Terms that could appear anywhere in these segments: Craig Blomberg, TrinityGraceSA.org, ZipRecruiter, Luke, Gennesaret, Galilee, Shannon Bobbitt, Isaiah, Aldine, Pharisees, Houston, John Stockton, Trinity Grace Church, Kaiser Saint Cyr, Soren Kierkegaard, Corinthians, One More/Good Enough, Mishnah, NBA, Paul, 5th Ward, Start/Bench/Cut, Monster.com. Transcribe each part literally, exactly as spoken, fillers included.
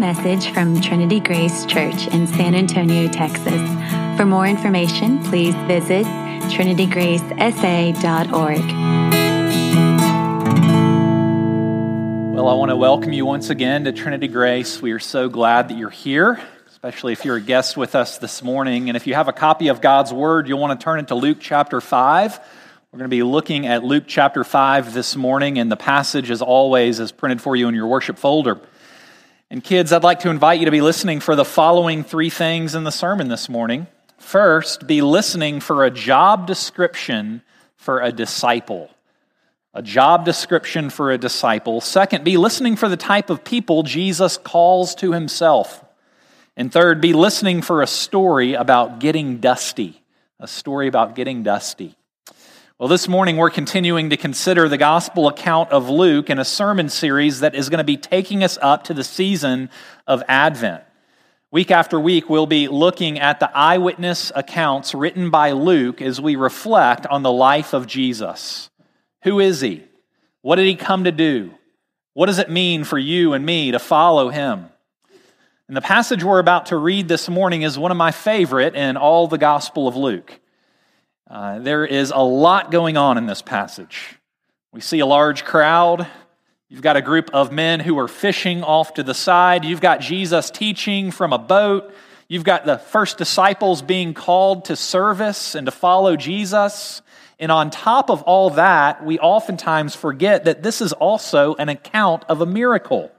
message from Trinity Grace Church in San Antonio, Texas. For more information, please visit Trinity Grace S A dot org. Well, I want to welcome you once again to Trinity Grace. We are so glad that you're here, especially if you're a guest with us this morning. And if you have a copy of God's Word, you'll want to turn into Luke chapter five. We're going to be looking at Luke chapter five this morning, and the passage, as always, is printed for you in your worship folder. And kids, I'd like to invite you to be listening for the following three things in the sermon this morning. First, be listening for a job description for a disciple. A job description for a disciple. Second, be listening for the type of people Jesus calls to himself. And third, be listening for a story about getting dusty. A story about getting dusty. Well, this morning we're continuing to consider the gospel account of Luke in a sermon series that is going to be taking us up to the season of Advent. Week after week, we'll be looking at the eyewitness accounts written by Luke as we reflect on the life of Jesus. Who is he? What did he come to do? What does it mean for you and me to follow him? And the passage we're about to read this morning is one of my favorite in all the gospel of Luke. Uh, there is a lot going on in this passage. We see a large crowd. You've got a group of men who are fishing off to the side. You've got Jesus teaching from a boat. You've got the first disciples being called to service and to follow Jesus. And on top of all that, we oftentimes forget that this is also an account of a miracle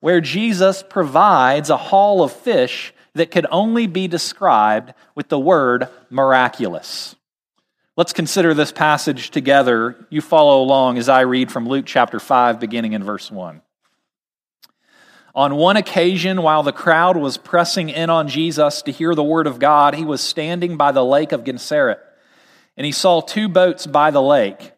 where Jesus provides a haul of fish that could only be described with the word miraculous. Let's consider this passage together. You follow along as I read from Luke chapter five, beginning in verse one. On one occasion, while the crowd was pressing in on Jesus to hear the word of God, he was standing by the lake of Gennesaret, and he saw two boats by the lake.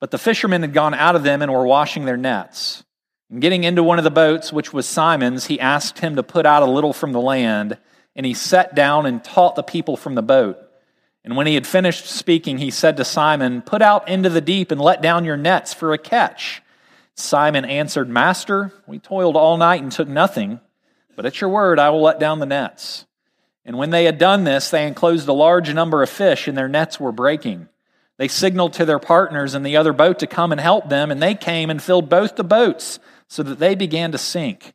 But the fishermen had gone out of them and were washing their nets. And getting into one of the boats, which was Simon's, he asked him to put out a little from the land, and he sat down and taught the people from the boat. And when he had finished speaking, he said to Simon, "Put out into the deep and let down your nets for a catch." Simon answered, "Master, we toiled all night and took nothing, but at your word I will let down the nets." And when they had done this, they enclosed a large number of fish, and their nets were breaking. They signaled to their partners in the other boat to come and help them, and they came and filled both the boats so that they began to sink.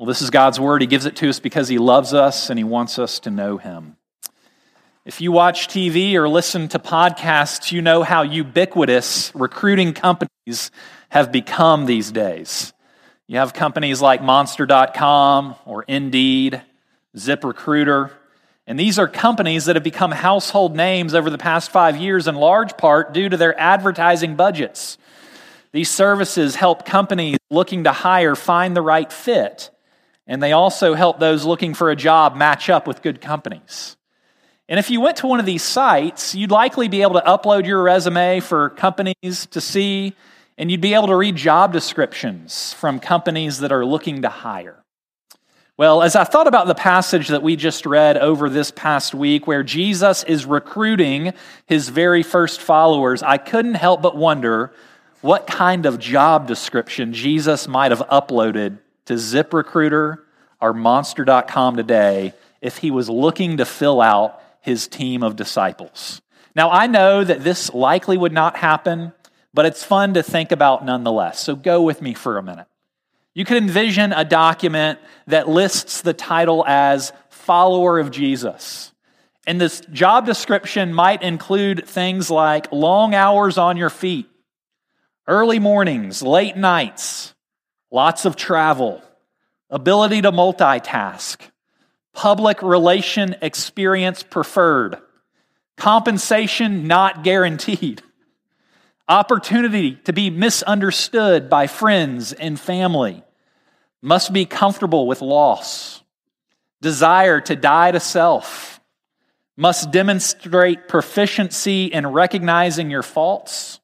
Well, this is God's word. He gives it to us because he loves us and he wants us to know him. If you watch T V or listen to podcasts, you know how ubiquitous recruiting companies have become these days. You have companies like Monster dot com or Indeed, ZipRecruiter, and these are companies that have become household names over the past five years in large part due to their advertising budgets. These services help companies looking to hire find the right fit. And they also help those looking for a job match up with good companies. And if you went to one of these sites, you'd likely be able to upload your resume for companies to see, and you'd be able to read job descriptions from companies that are looking to hire. Well, as I thought about the passage that we just read over this past week, where Jesus is recruiting his very first followers, I couldn't help but wonder what kind of job description Jesus might have uploaded to ZipRecruiter or Monster dot com today if he was looking to fill out his team of disciples. Now, I know that this likely would not happen, but it's fun to think about nonetheless. So go with me for a minute. You could envision a document that lists the title as Follower of Jesus. And this job description might include things like long hours on your feet, early mornings, late nights, lots of travel, ability to multitask, public relation experience preferred, compensation not guaranteed, opportunity to be misunderstood by friends and family, must be comfortable with loss, desire to die to self, must demonstrate proficiency in recognizing your faults,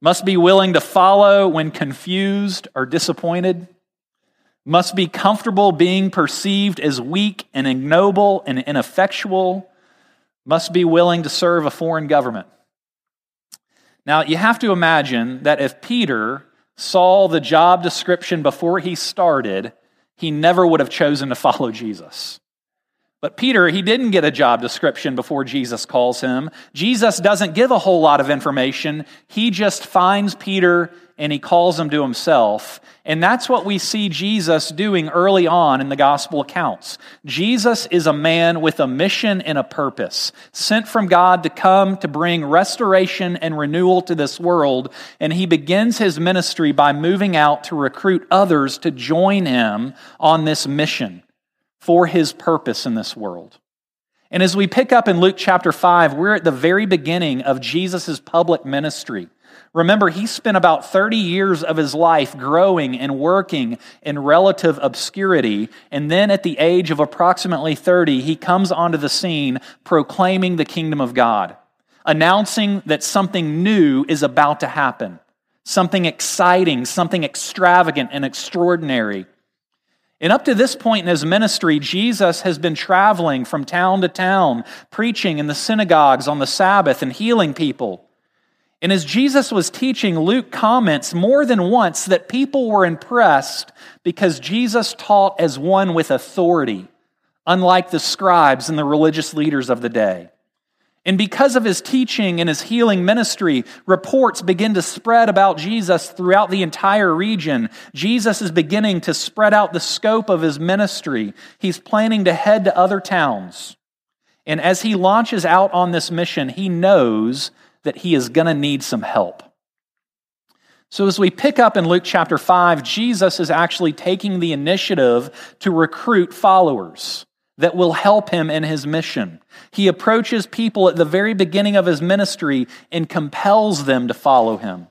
must be willing to follow when confused or disappointed, must be comfortable being perceived as weak and ignoble and ineffectual, must be willing to serve a foreign government. Now, you have to imagine that if Peter saw the job description before he started, he never would have chosen to follow Jesus. But Peter, he didn't get a job description before Jesus calls him. Jesus doesn't give a whole lot of information. He just finds Peter and he calls him to himself. And that's what we see Jesus doing early on in the gospel accounts. Jesus is a man with a mission and a purpose, sent from God to come to bring restoration and renewal to this world. And he begins his ministry by moving out to recruit others to join him on this mission for his purpose in this world. And as we pick up in Luke chapter five, we're at the very beginning of Jesus' public ministry. Remember, he spent about thirty years of his life growing and working in relative obscurity, and then at the age of approximately thirty, he comes onto the scene proclaiming the kingdom of God, announcing that something new is about to happen, something exciting, something extravagant and extraordinary. And up to this point in his ministry, Jesus has been traveling from town to town, preaching in the synagogues on the Sabbath and healing people. And as Jesus was teaching, Luke comments more than once that people were impressed because Jesus taught as one with authority, unlike the scribes and the religious leaders of the day. And because of his teaching and his healing ministry, reports begin to spread about Jesus throughout the entire region. Jesus is beginning to spread out the scope of his ministry. He's planning to head to other towns. And as he launches out on this mission, he knows that he is going to need some help. So as we pick up in Luke chapter five, Jesus is actually taking the initiative to recruit followers that will help him in his mission. He approaches people at the very beginning of his ministry and compels them to follow him.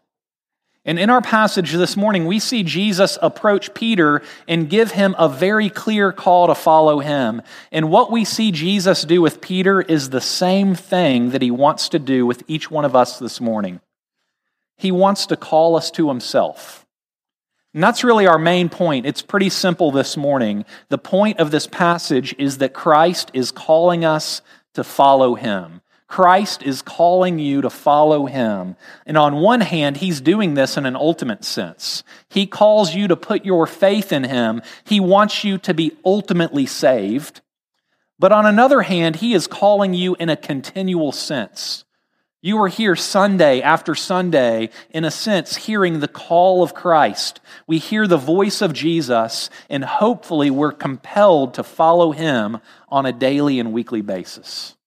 And in our passage this morning, we see Jesus approach Peter and give him a very clear call to follow him. And what we see Jesus do with Peter is the same thing that he wants to do with each one of us this morning. He wants to call us to himself. And that's really our main point. It's pretty simple this morning. The point of this passage is that Christ is calling us to follow him. Christ is calling you to follow him. And on one hand, he's doing this in an ultimate sense. He calls you to put your faith in him. He wants you to be ultimately saved. But on another hand, he is calling you in a continual sense. You are here Sunday after Sunday, in a sense, hearing the call of Christ. We hear the voice of Jesus, and hopefully we're compelled to follow him on a daily and weekly basis.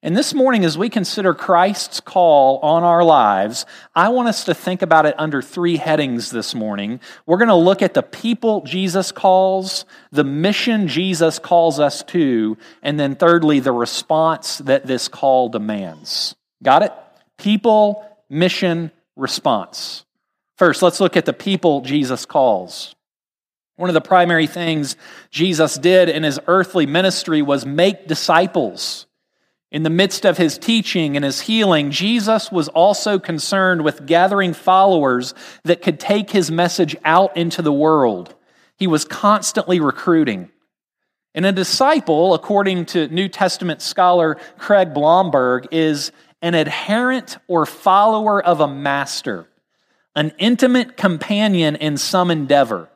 And this morning, as we consider Christ's call on our lives, I want us to think about it under three headings this morning. We're going to look at the people Jesus calls, the mission Jesus calls us to, and then thirdly, the response that this call demands. Got it? People, mission, response. First, let's look at the people Jesus calls. One of the primary things Jesus did in his earthly ministry was make disciples. In the midst of his teaching and his healing, Jesus was also concerned with gathering followers that could take his message out into the world. He was constantly recruiting. And a disciple, according to New Testament scholar Craig Blomberg, is an adherent or follower of a master, an intimate companion in some endeavor.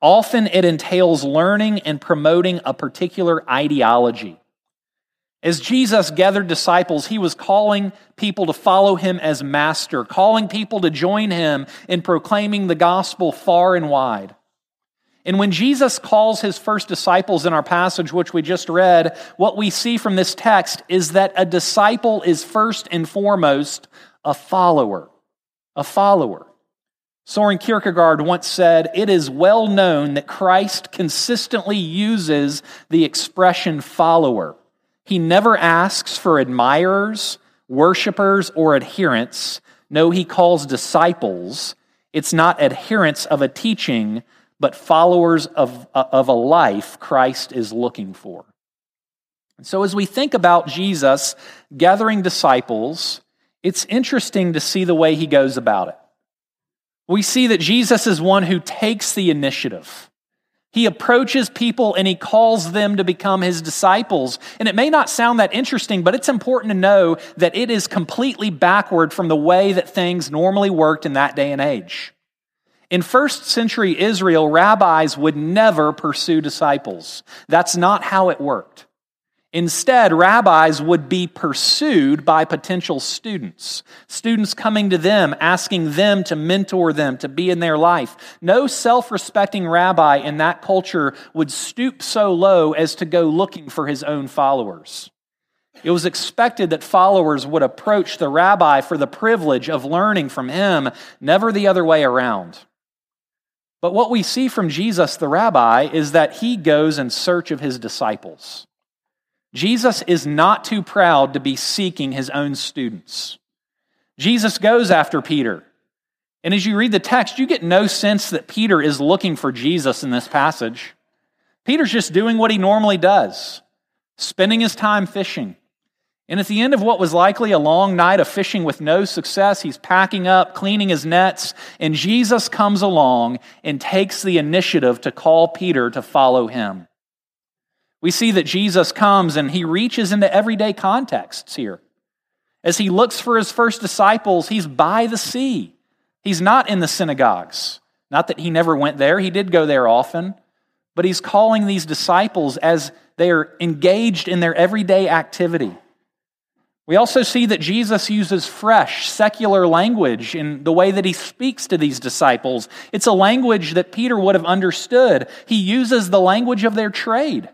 Often it entails learning and promoting a particular ideology. As Jesus gathered disciples, he was calling people to follow him as master, calling people to join him in proclaiming the gospel far and wide. And when Jesus calls his first disciples in our passage, which we just read, what we see from this text is that a disciple is first and foremost a follower. A follower. Soren Kierkegaard once said, "It is well known that Christ consistently uses the expression follower. He never asks for admirers, worshipers, or adherents. No, he calls disciples. It's not adherents of a teaching, but followers of, of a life Christ is looking for. And so as we think about Jesus gathering disciples, it's interesting to see the way he goes about it. We see that Jesus is one who takes the initiative. He approaches people and he calls them to become his disciples. And it may not sound that interesting, but it's important to know that it is completely backward from the way that things normally worked in that day and age. In first century Israel, rabbis would never pursue disciples. That's not how it worked. Instead, rabbis would be pursued by potential students, students coming to them, asking them to mentor them, to be in their life. No self-respecting rabbi in that culture would stoop so low as to go looking for his own followers. It was expected that followers would approach the rabbi for the privilege of learning from him, never the other way around. But what we see from Jesus, the rabbi, is that he goes in search of his disciples. Jesus is not too proud to be seeking his own students. Jesus goes after Peter. And as you read the text, you get no sense that Peter is looking for Jesus in this passage. Peter's just doing what he normally does, spending his time fishing. And at the end of what was likely a long night of fishing with no success, he's packing up, cleaning his nets, and Jesus comes along and takes the initiative to call Peter to follow him. We see that Jesus comes and he reaches into everyday contexts here. As he looks for his first disciples, he's by the sea. He's not in the synagogues. Not that he never went there. He did go there often. But he's calling these disciples as they are engaged in their everyday activity. We also see that Jesus uses fresh, secular language in the way that he speaks to these disciples. It's a language that Peter would have understood. He uses the language of their trade.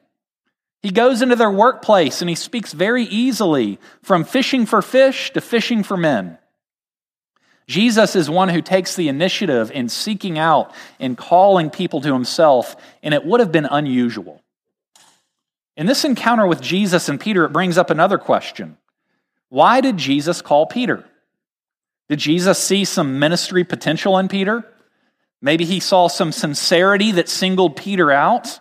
He goes into their workplace and he speaks very easily, from fishing for fish to fishing for men. Jesus is one who takes the initiative in seeking out and calling people to himself, and it would have been unusual. In this encounter with Jesus and Peter, it brings up another question. Why did Jesus call Peter? Did Jesus see some ministry potential in Peter? Maybe he saw some sincerity that singled Peter out?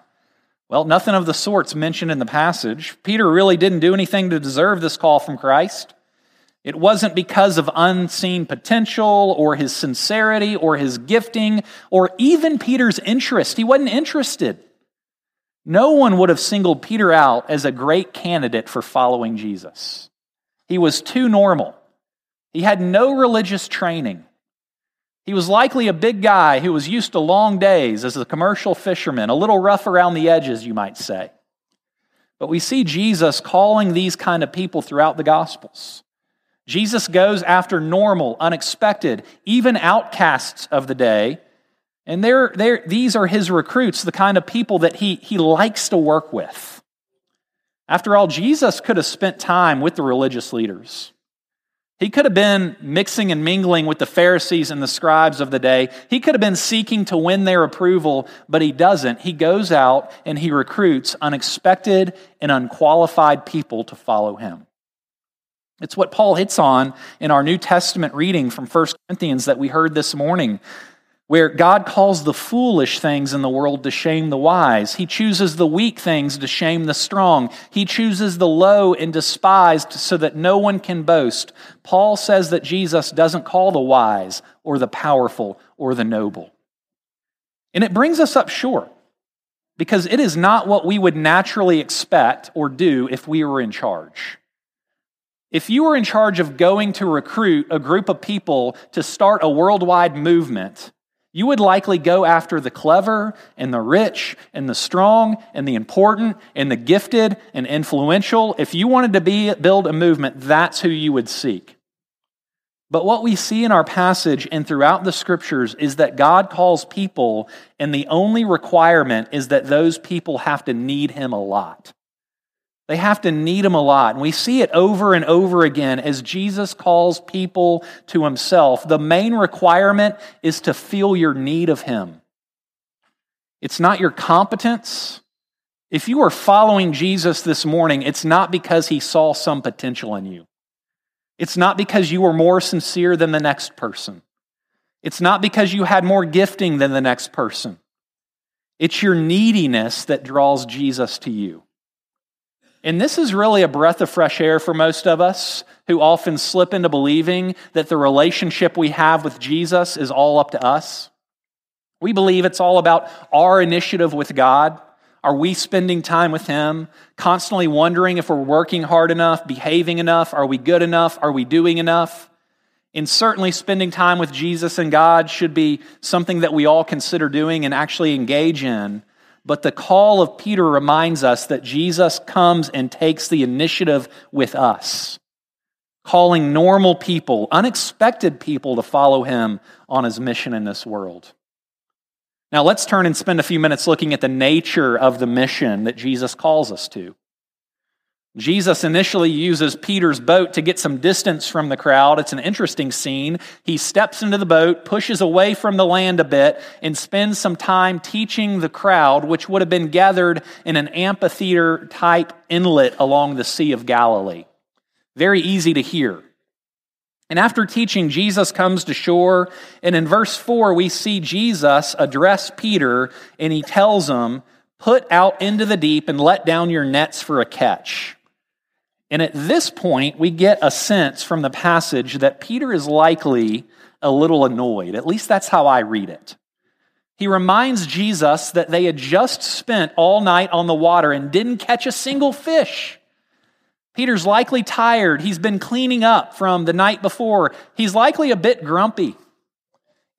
Well, nothing of the sort's mentioned in the passage. Peter really didn't do anything to deserve this call from Christ. It wasn't because of unseen potential or his sincerity or his gifting or even Peter's interest. He wasn't interested. No one would have singled Peter out as a great candidate for following Jesus. He was too normal. He had no religious training. He was likely a big guy who was used to long days as a commercial fisherman, a little rough around the edges, you might say. But we see Jesus calling these kind of people throughout the Gospels. Jesus goes after normal, unexpected, even outcasts of the day, and they're, they're, these are his recruits, the kind of people that he, he likes to work with. After all, Jesus could have spent time with the religious leaders. He could have been mixing and mingling with the Pharisees and the scribes of the day. He could have been seeking to win their approval, but he doesn't. He goes out and he recruits unexpected and unqualified people to follow him. It's what Paul hits on in our New Testament reading from First Corinthians that we heard this morning, where God calls the foolish things in the world to shame the wise. He chooses the weak things to shame the strong. He chooses the low and despised so that no one can boast. Paul says that Jesus doesn't call the wise or the powerful or the noble. And it brings us up short because it is not what we would naturally expect or do if we were in charge. If you were in charge of going to recruit a group of people to start a worldwide movement, you would likely go after the clever and the rich and the strong and the important and the gifted and influential. If you wanted to be, build a movement, that's who you would seek. But what we see in our passage and throughout the scriptures is that God calls people, and the only requirement is that those people have to need him a lot. They have to need him a lot. And we see it over and over again as Jesus calls people to himself. The main requirement is to feel your need of him. It's not your competence. If you are following Jesus this morning, it's not because he saw some potential in you. It's not because you were more sincere than the next person. It's not because you had more gifting than the next person. It's your neediness that draws Jesus to you. And this is really a breath of fresh air for most of us who often slip into believing that the relationship we have with Jesus is all up to us. We believe it's all about our initiative with God. Are we spending time with Him, constantly wondering if we're working hard enough, behaving enough, are we good enough, are we doing enough? And certainly spending time with Jesus and God should be something that we all consider doing and actually engage in. But the call of Peter reminds us that Jesus comes and takes the initiative with us, calling normal people, unexpected people, to follow him on his mission in this world. Now let's turn and spend a few minutes looking at the nature of the mission that Jesus calls us to. Jesus initially uses Peter's boat to get some distance from the crowd. It's an interesting scene. He steps into the boat, pushes away from the land a bit, and spends some time teaching the crowd, which would have been gathered in an amphitheater-type inlet along the Sea of Galilee. Very easy to hear. And after teaching, Jesus comes to shore, and in verse four, we see Jesus address Peter, and he tells him, "Put out into the deep and let down your nets for a catch." And at this point, we get a sense from the passage that Peter is likely a little annoyed. At least that's how I read it. He reminds Jesus that they had just spent all night on the water and didn't catch a single fish. Peter's likely tired. He's been cleaning up from the night before. He's likely a bit grumpy.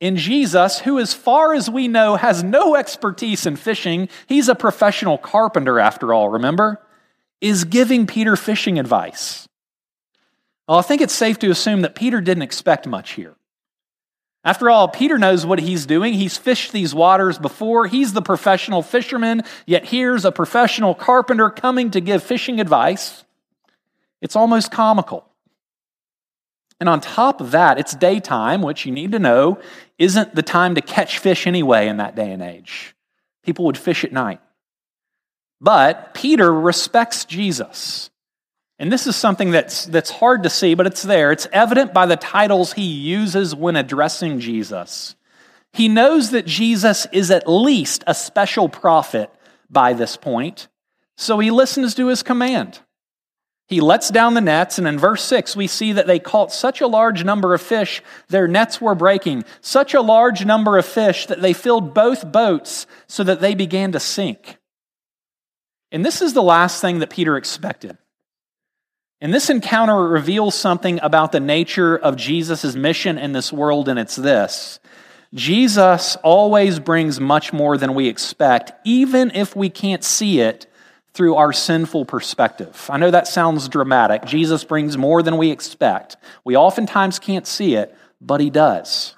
And Jesus, who as far as we know has no expertise in fishing, he's a professional carpenter after all, remember? Is giving Peter fishing advice. Well, I think it's safe to assume that Peter didn't expect much here. After all, Peter knows what he's doing. He's fished these waters before. He's the professional fisherman, yet here's a professional carpenter coming to give fishing advice. It's almost comical. And on top of that, it's daytime, which you need to know, isn't the time to catch fish anyway in that day and age. People would fish at night. But Peter respects Jesus. And this is something that's, that's hard to see, but it's there. It's evident by the titles he uses when addressing Jesus. He knows that Jesus is at least a special prophet by this point, so he listens to his command. He lets down the nets, and in verse six, we see that they caught such a large number of fish, their nets were breaking. Such a large number of fish that they filled both boats so that they began to sink. And this is the last thing that Peter expected. And this encounter reveals something about the nature of Jesus' mission in this world, and it's this. Jesus always brings much more than we expect, even if we can't see it through our sinful perspective. I know that sounds dramatic. Jesus brings more than we expect. We oftentimes can't see it, but he does.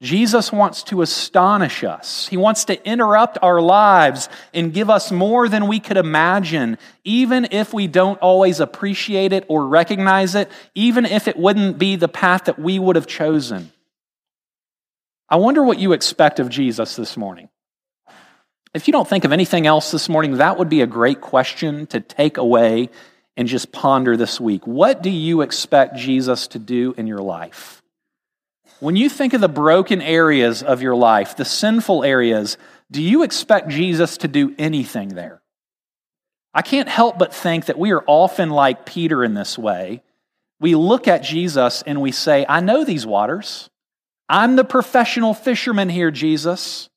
Jesus wants to astonish us. He wants to interrupt our lives and give us more than we could imagine, even if we don't always appreciate it or recognize it, even if it wouldn't be the path that we would have chosen. I wonder what you expect of Jesus this morning. If you don't think of anything else this morning, that would be a great question to take away and just ponder this week. What do you expect Jesus to do in your life? When you think of the broken areas of your life, the sinful areas, do you expect Jesus to do anything there? I can't help but think that we are often like Peter in this way. We look at Jesus and we say, I know these waters. I'm the professional fisherman here, Jesus.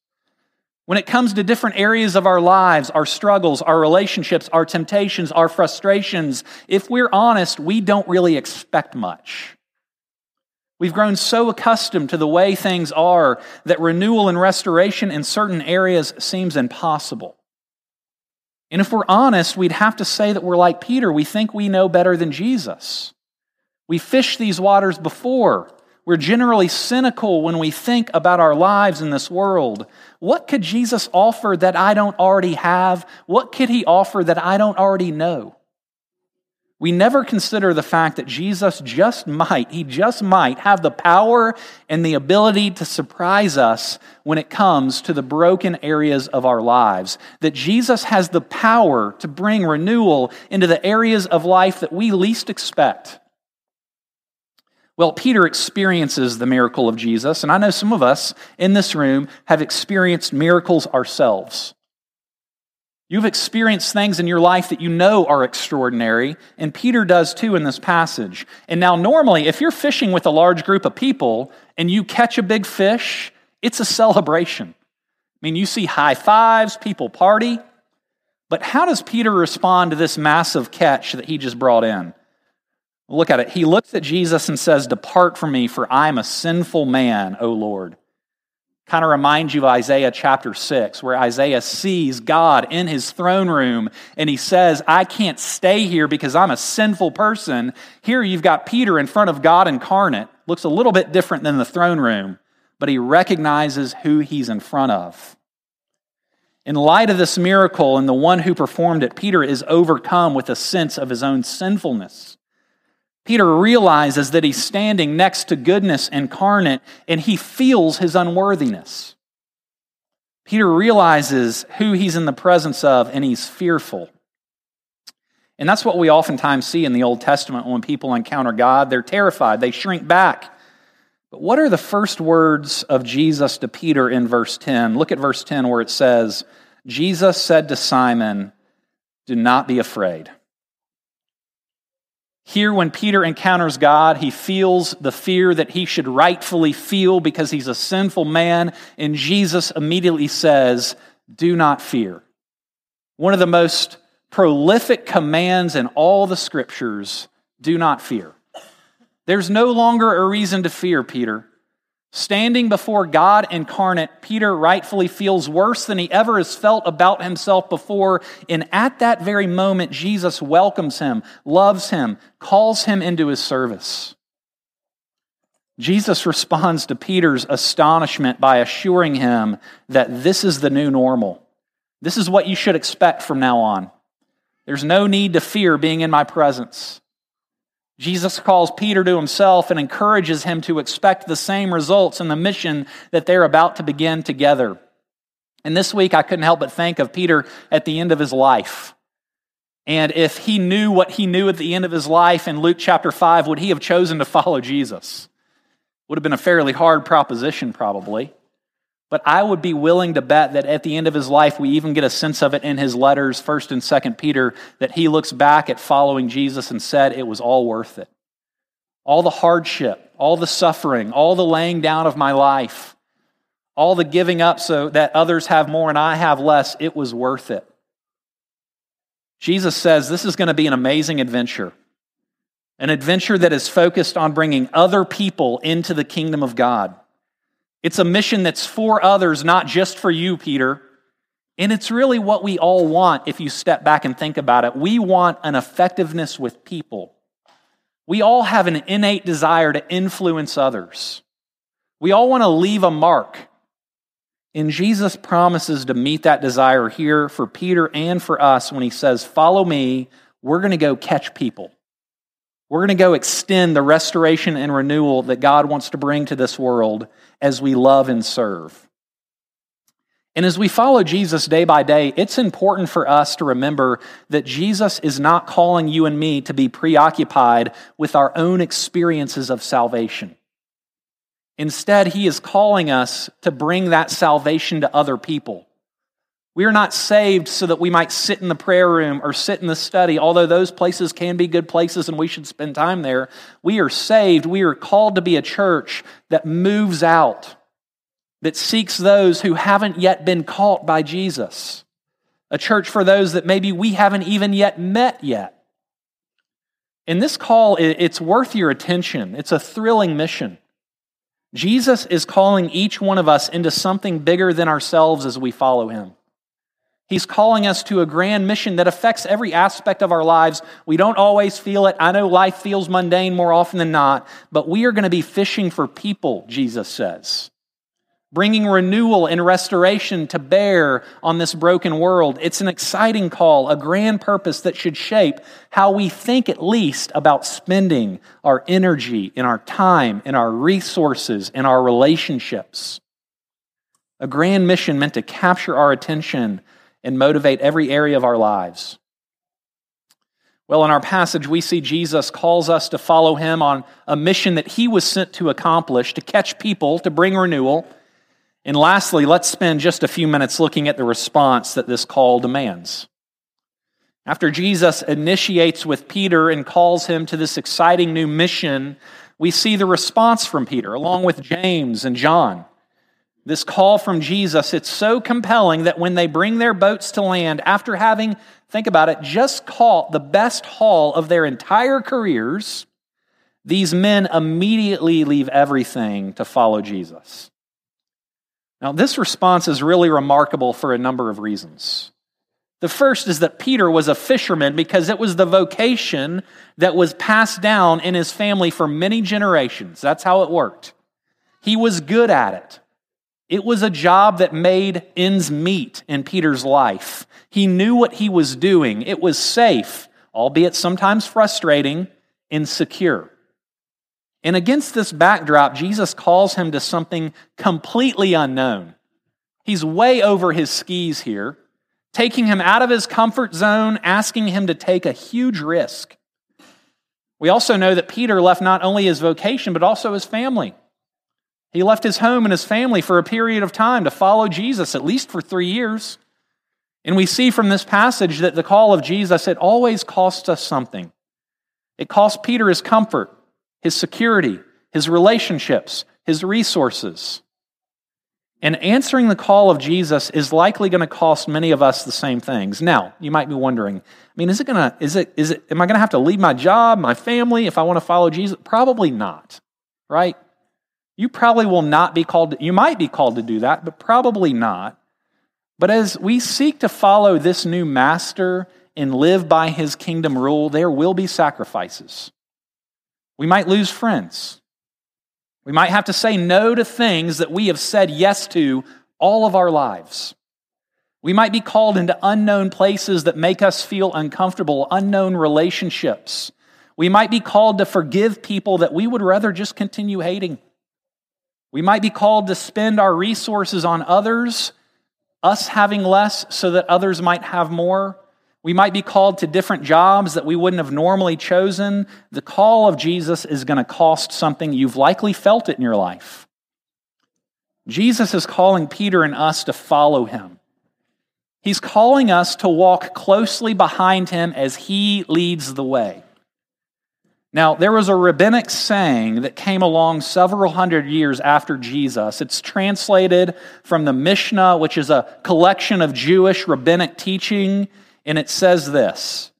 When it comes to different areas of our lives, our struggles, our relationships, our temptations, our frustrations, if we're honest, we don't really expect much. We've grown so accustomed to the way things are that renewal and restoration in certain areas seems impossible. And if we're honest, we'd have to say that we're like Peter. We think we know better than Jesus. We fished these waters before. We're generally cynical when we think about our lives in this world. What could Jesus offer that I don't already have? What could he offer that I don't already know? We never consider the fact that Jesus just might, he just might have the power and the ability to surprise us when it comes to the broken areas of our lives. That Jesus has the power to bring renewal into the areas of life that we least expect. Well, Peter experiences the miracle of Jesus, and I know some of us in this room have experienced miracles ourselves. You've experienced things in your life that you know are extraordinary, and Peter does too in this passage. And now normally, if you're fishing with a large group of people and you catch a big fish, it's a celebration. I mean, you see high fives, people party. But how does Peter respond to this massive catch that he just brought in? Look at it. He looks at Jesus and says, "Depart from me, for I am a sinful man, O Lord." Kind of reminds you of Isaiah chapter six, where Isaiah sees God in his throne room and he says, "I can't stay here because I'm a sinful person." Here you've got Peter in front of God incarnate. Looks a little bit different than the throne room, but he recognizes who he's in front of. In light of this miracle and the one who performed it, Peter is overcome with a sense of his own sinfulness. Peter realizes that he's standing next to goodness incarnate, and he feels his unworthiness. Peter realizes who he's in the presence of, and he's fearful. And that's what we oftentimes see in the Old Testament when people encounter God. They're terrified. They shrink back. But what are the first words of Jesus to Peter in verse ten? Look at verse ten where it says, "Jesus said to Simon, 'Do not be afraid.'" Here, when Peter encounters God, he feels the fear that he should rightfully feel because he's a sinful man, and Jesus immediately says, "Do not fear." One of the most prolific commands in all the scriptures, do not fear. There's no longer a reason to fear, Peter. Standing before God incarnate, Peter rightfully feels worse than he ever has felt about himself before. And at that very moment, Jesus welcomes him, loves him, calls him into his service. Jesus responds to Peter's astonishment by assuring him that this is the new normal. This is what you should expect from now on. There's no need to fear being in my presence. Jesus calls Peter to himself and encourages him to expect the same results in the mission that they're about to begin together. And this week, I couldn't help but think of Peter at the end of his life. And if he knew what he knew at the end of his life in Luke chapter five, would he have chosen to follow Jesus? Would have been a fairly hard proposition, probably. But I would be willing to bet that at the end of his life, we even get a sense of it in his letters, First and Second Peter, that he looks back at following Jesus and said it was all worth it. All the hardship, all the suffering, all the laying down of my life, all the giving up so that others have more and I have less, it was worth it. Jesus says this is going to be an amazing adventure, an adventure that is focused on bringing other people into the kingdom of God. It's a mission that's for others, not just for you, Peter. And it's really what we all want if you step back and think about it. We want an effectiveness with people. We all have an innate desire to influence others. We all want to leave a mark. And Jesus promises to meet that desire here for Peter and for us when he says, "Follow me, we're going to go catch people. We're going to go extend the restoration and renewal that God wants to bring to this world as we love and serve." And as we follow Jesus day by day, it's important for us to remember that Jesus is not calling you and me to be preoccupied with our own experiences of salvation. Instead, he is calling us to bring that salvation to other people. We are not saved so that we might sit in the prayer room or sit in the study, although those places can be good places and we should spend time there. We are saved. We are called to be a church that moves out, that seeks those who haven't yet been caught by Jesus, a church for those that maybe we haven't even yet met yet. And this call, it's worth your attention. It's a thrilling mission. Jesus is calling each one of us into something bigger than ourselves as we follow him. He's calling us to a grand mission that affects every aspect of our lives. We don't always feel it. I know life feels mundane more often than not, but we are going to be fishing for people, Jesus says, bringing renewal and restoration to bear on this broken world. It's an exciting call, a grand purpose that should shape how we think at least about spending our energy and our time and our resources and our relationships. A grand mission meant to capture our attention and motivate every area of our lives. Well, in our passage, we see Jesus calls us to follow him on a mission that he was sent to accomplish, to catch people, to bring renewal. And lastly, let's spend just a few minutes looking at the response that this call demands. After Jesus initiates with Peter and calls him to this exciting new mission, we see the response from Peter, along with James and John. This call from Jesus, it's so compelling that when they bring their boats to land, after having, think about it, just caught the best haul of their entire careers, these men immediately leave everything to follow Jesus. Now, this response is really remarkable for a number of reasons. The first is that Peter was a fisherman because it was the vocation that was passed down in his family for many generations. That's how it worked. He was good at it. It was a job that made ends meet in Peter's life. He knew what he was doing. It was safe, albeit sometimes frustrating, and secure. And against this backdrop, Jesus calls him to something completely unknown. He's way over his skis here, taking him out of his comfort zone, asking him to take a huge risk. We also know that Peter left not only his vocation, but also his family. He left his home and his family for a period of time to follow Jesus, at least for three years. And we see from this passage that the call of Jesus, it always costs us something. It cost Peter his comfort, his security, his relationships, his resources. And answering the call of Jesus is likely going to cost many of us the same things. Now, you might be wondering, I mean, is it going to, is it, is it, am I going to have to leave my job, my family, if I want to follow Jesus? Probably not, right? You probably will not be called, you might be called to do that, but probably not. But as we seek to follow this new master and live by his kingdom rule, there will be sacrifices. We might lose friends. We might have to say no to things that we have said yes to all of our lives. We might be called into unknown places that make us feel uncomfortable, unknown relationships. We might be called to forgive people that we would rather just continue hating. We might be called to spend our resources on others, us having less so that others might have more. We might be called to different jobs that we wouldn't have normally chosen. The call of Jesus is going to cost something. You've likely felt it in your life. Jesus is calling Peter and us to follow him. He's calling us to walk closely behind him as he leads the way. Now, there was a rabbinic saying that came along several hundred years after Jesus. It's translated from the Mishnah, which is a collection of Jewish rabbinic teaching, and it says this,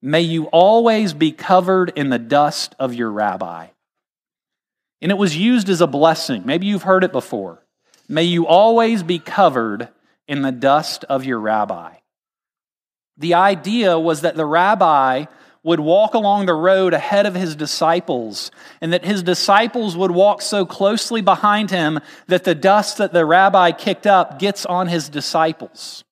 "May you always be covered in the dust of your rabbi." And it was used as a blessing. Maybe you've heard it before. May you always be covered in the dust of your rabbi. The idea was that the rabbi would walk along the road ahead of his disciples, and that his disciples would walk so closely behind him that the dust that the rabbi kicked up gets on his disciples.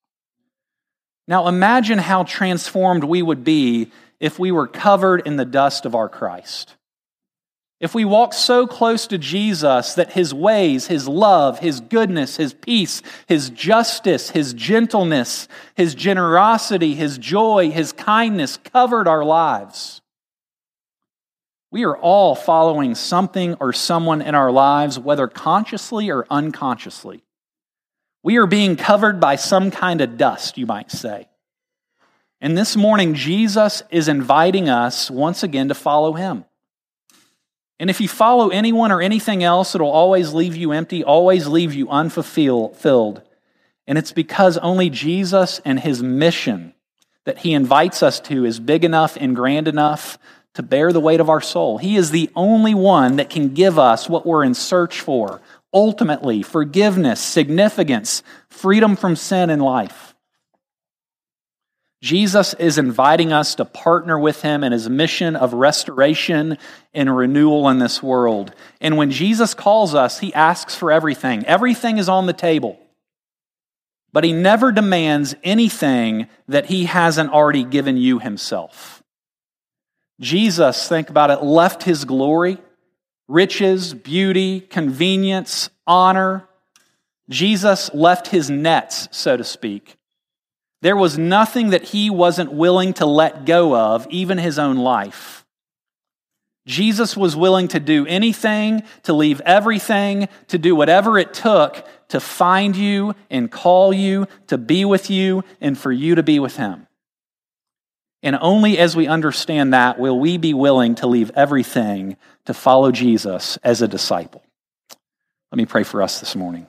Now imagine how transformed we would be if we were covered in the dust of our Christ. If we walked so close to Jesus that his ways, his love, his goodness, his peace, his justice, his gentleness, his generosity, his joy, his kindness covered our lives. We are all following something or someone in our lives, whether consciously or unconsciously. We are being covered by some kind of dust, you might say. And this morning, Jesus is inviting us once again to follow him. And if you follow anyone or anything else, it'll always leave you empty, always leave you unfulfilled. And it's because only Jesus and his mission that he invites us to is big enough and grand enough to bear the weight of our soul. He is the only one that can give us what we're in search for, ultimately, forgiveness, significance, freedom from sin and life. Jesus is inviting us to partner with him in his mission of restoration and renewal in this world. And when Jesus calls us, he asks for everything. Everything is on the table. But he never demands anything that he hasn't already given you himself. Jesus, think about it, left his glory, riches, beauty, convenience, honor. Jesus left his nets, so to speak, There was nothing that he wasn't willing to let go of, even his own life. Jesus was willing to do anything, to leave everything, to do whatever it took to find you and call you, to be with you, and for you to be with him. And only as we understand that will we be willing to leave everything to follow Jesus as a disciple. Let me pray for us this morning.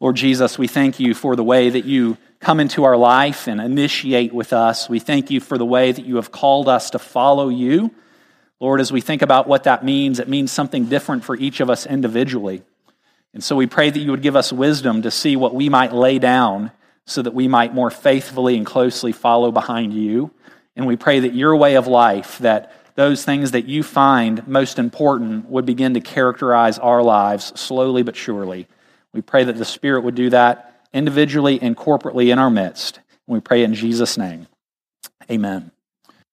Lord Jesus, we thank you for the way that you come into our life and initiate with us. We thank you for the way that you have called us to follow you. Lord, as we think about what that means, it means something different for each of us individually. And so we pray that you would give us wisdom to see what we might lay down so that we might more faithfully and closely follow behind you. And we pray that your way of life, that those things that you find most important would begin to characterize our lives slowly but surely. We pray that the Spirit would do that individually and corporately in our midst. And we pray in Jesus' name. Amen.